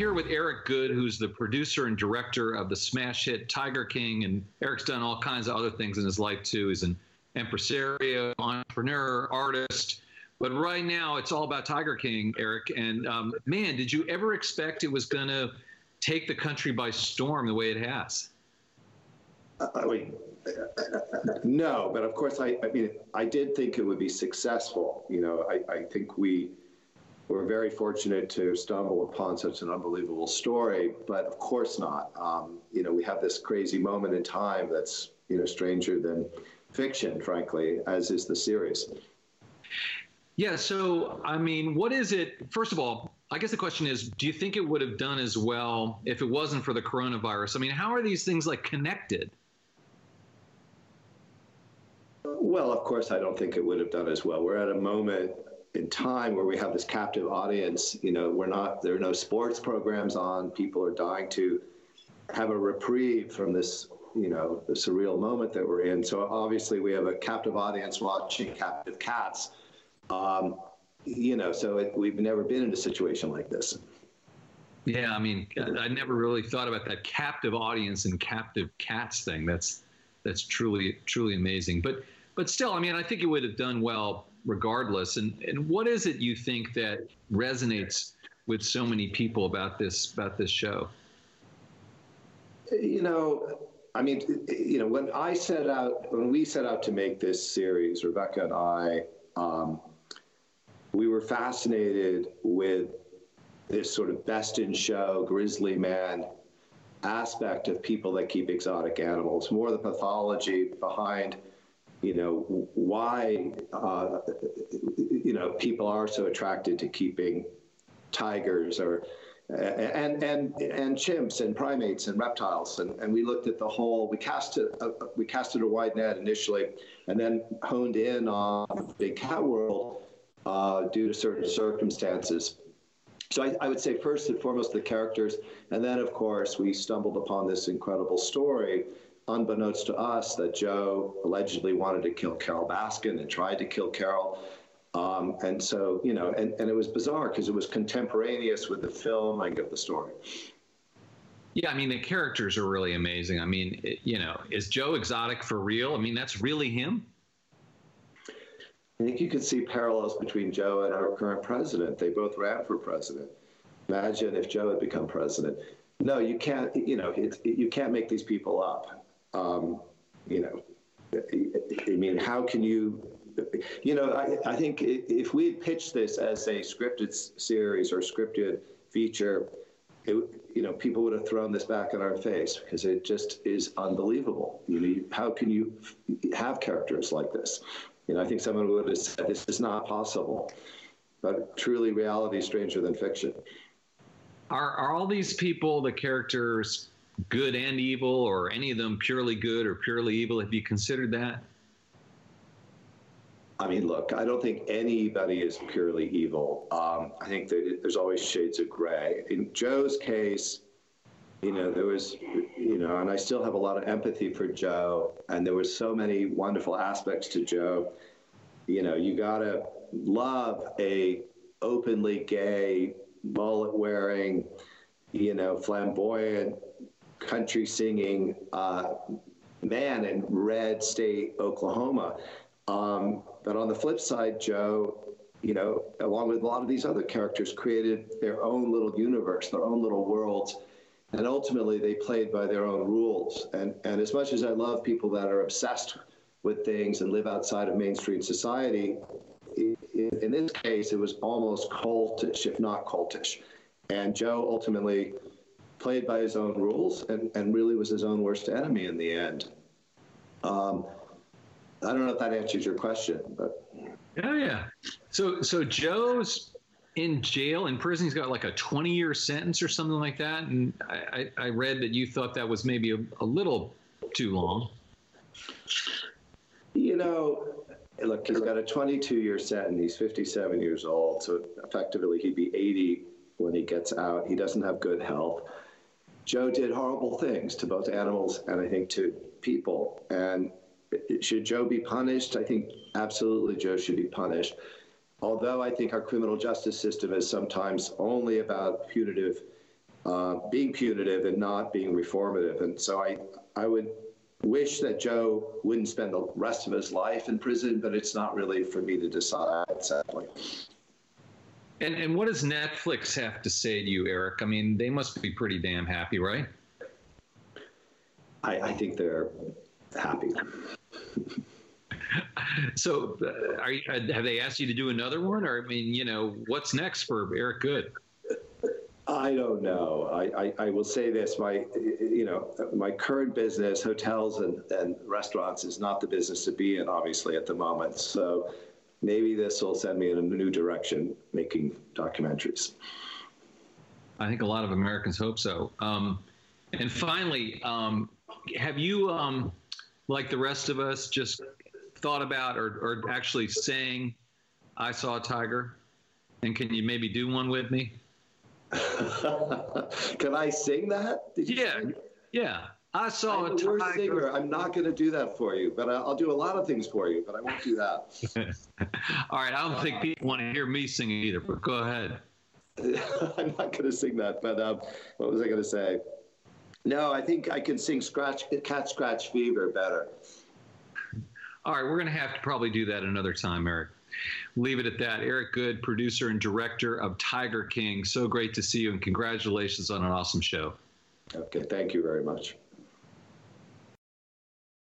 here with Eric Goode, who's the producer and director of the smash hit Tiger King. And Eric's done all kinds of other things in his life, too. He's an impresario, entrepreneur, artist. But right now, it's all about Tiger King, Eric. And, man, did you ever expect it was going to take the country by storm the way it has? I mean, no, but of course, I mean, I did think it would be successful. You know, I think we were very fortunate to stumble upon such an unbelievable story, but of course not. You know, we have this crazy moment in time that's, you know, stranger than fiction, frankly, as is the series. Yeah, so, I mean, what is it, first of all, I guess the question is, do you think it would have done as well if it wasn't for the coronavirus? I mean, how are these things, like, connected? Well, of course, I don't think it would have done as well. We're at a moment in time where we have this captive audience. You know, we're not, there are no sports programs on. People are dying to have a reprieve from this, you know, the surreal moment that we're in. So, obviously, we have a captive audience watching captive cats. You know, so we've never been in a situation like this. Yeah, I mean, I never really thought about that captive audience and captive cats thing. That's truly amazing. But still, I mean, I think it would have done well regardless. And what is it you think that resonates with so many people about this show? You know, I mean, you know, when we set out to make this series, Rebecca and I, we were fascinated with this sort of best-in-show, grizzly man aspect of people that keep exotic animals, more the pathology behind, you know, why, you know, people are so attracted to keeping tigers or and chimps and primates and reptiles, and we looked at the whole. We casted a wide net initially, and then honed in on the big cat world due to certain circumstances. So I would say first and foremost the characters, and then of course we stumbled upon this incredible story, unbeknownst to us, that Joe allegedly wanted to kill Carol Baskin and tried to kill Carol. And so, you know, and it was bizarre because it was contemporaneous with the filming of the story. Yeah, I mean, the characters are really amazing. I mean, you know, is Joe Exotic for real? I mean, that's really him? I think you can see parallels between Joe and our current president. They both ran for president. Imagine if Joe had become president. No, you can't, you know, you can't make these people up. You know, I mean, how can you... You know, I think if we had pitched this as a scripted series or scripted feature, you know, people would have thrown this back in our face because it just is unbelievable. You know, how can you have characters like this? You know, I think someone would have said this is not possible. But truly, reality is stranger than fiction. Are all these people, the characters, good and evil, or any of them purely good or purely evil? Have you considered that? I mean, look, I don't think anybody is purely evil. I think that there's always shades of gray. In Joe's case, you know, there was, you know, and I still have a lot of empathy for Joe, and there were so many wonderful aspects to Joe. You know, you gotta love a openly gay, mullet-wearing, you know, flamboyant, country-singing man in red state Oklahoma. But on the flip side, Joe, you know, along with a lot of these other characters, created their own little universe, their own little worlds, and ultimately they played by their own rules. And as much as I love people that are obsessed with things and live outside of mainstream society, in this case, it was almost cultish, if not cultish. And Joe ultimately played by his own rules and really was his own worst enemy in the end. I don't know if that answers your question, but yeah. So Joe's in jail, in prison. He's got like a 20-year sentence or something like that. And I read that you thought that was maybe a little too long. You know, look, he's got a 22-year sentence. He's 57 years old, so effectively he'd be 80 when he gets out. He doesn't have good health. Joe did horrible things to both animals and I think to people, and should Joe be punished? I think absolutely Joe should be punished. Although I think our criminal justice system is sometimes only about punitive being punitive and not being reformative. And so I would wish that Joe wouldn't spend the rest of his life in prison, but it's not really for me to decide, sadly. And what does Netflix have to say to you, Eric? I mean, they must be pretty damn happy, right? I think they're happy. So have they asked you to do another one? Or, I mean, you know, what's next for Eric Goode? I don't know. I will say this, my current business, hotels and restaurants, is not the business to be in, obviously, at the moment. So maybe this will send me in a new direction, making documentaries. I think a lot of Americans hope so. And finally, have you, like the rest of us, just thought about or actually saying, I saw a tiger, and can you maybe do one with me? Can I sing that? Yeah. I saw a tiger. I'm a worse singer. I'm not going to do that for you, but I'll do a lot of things for you, but I won't do that. All right. I don't think people want to hear me sing either, but go ahead. I'm not going to sing that, but what was I going to say? No, I think I can sing Cat Scratch Fever better. All right, we're going to have to probably do that another time, Eric. Leave it at that. Eric Goode, producer and director of Tiger King. So great to see you, and congratulations on an awesome show. Okay, thank you very much.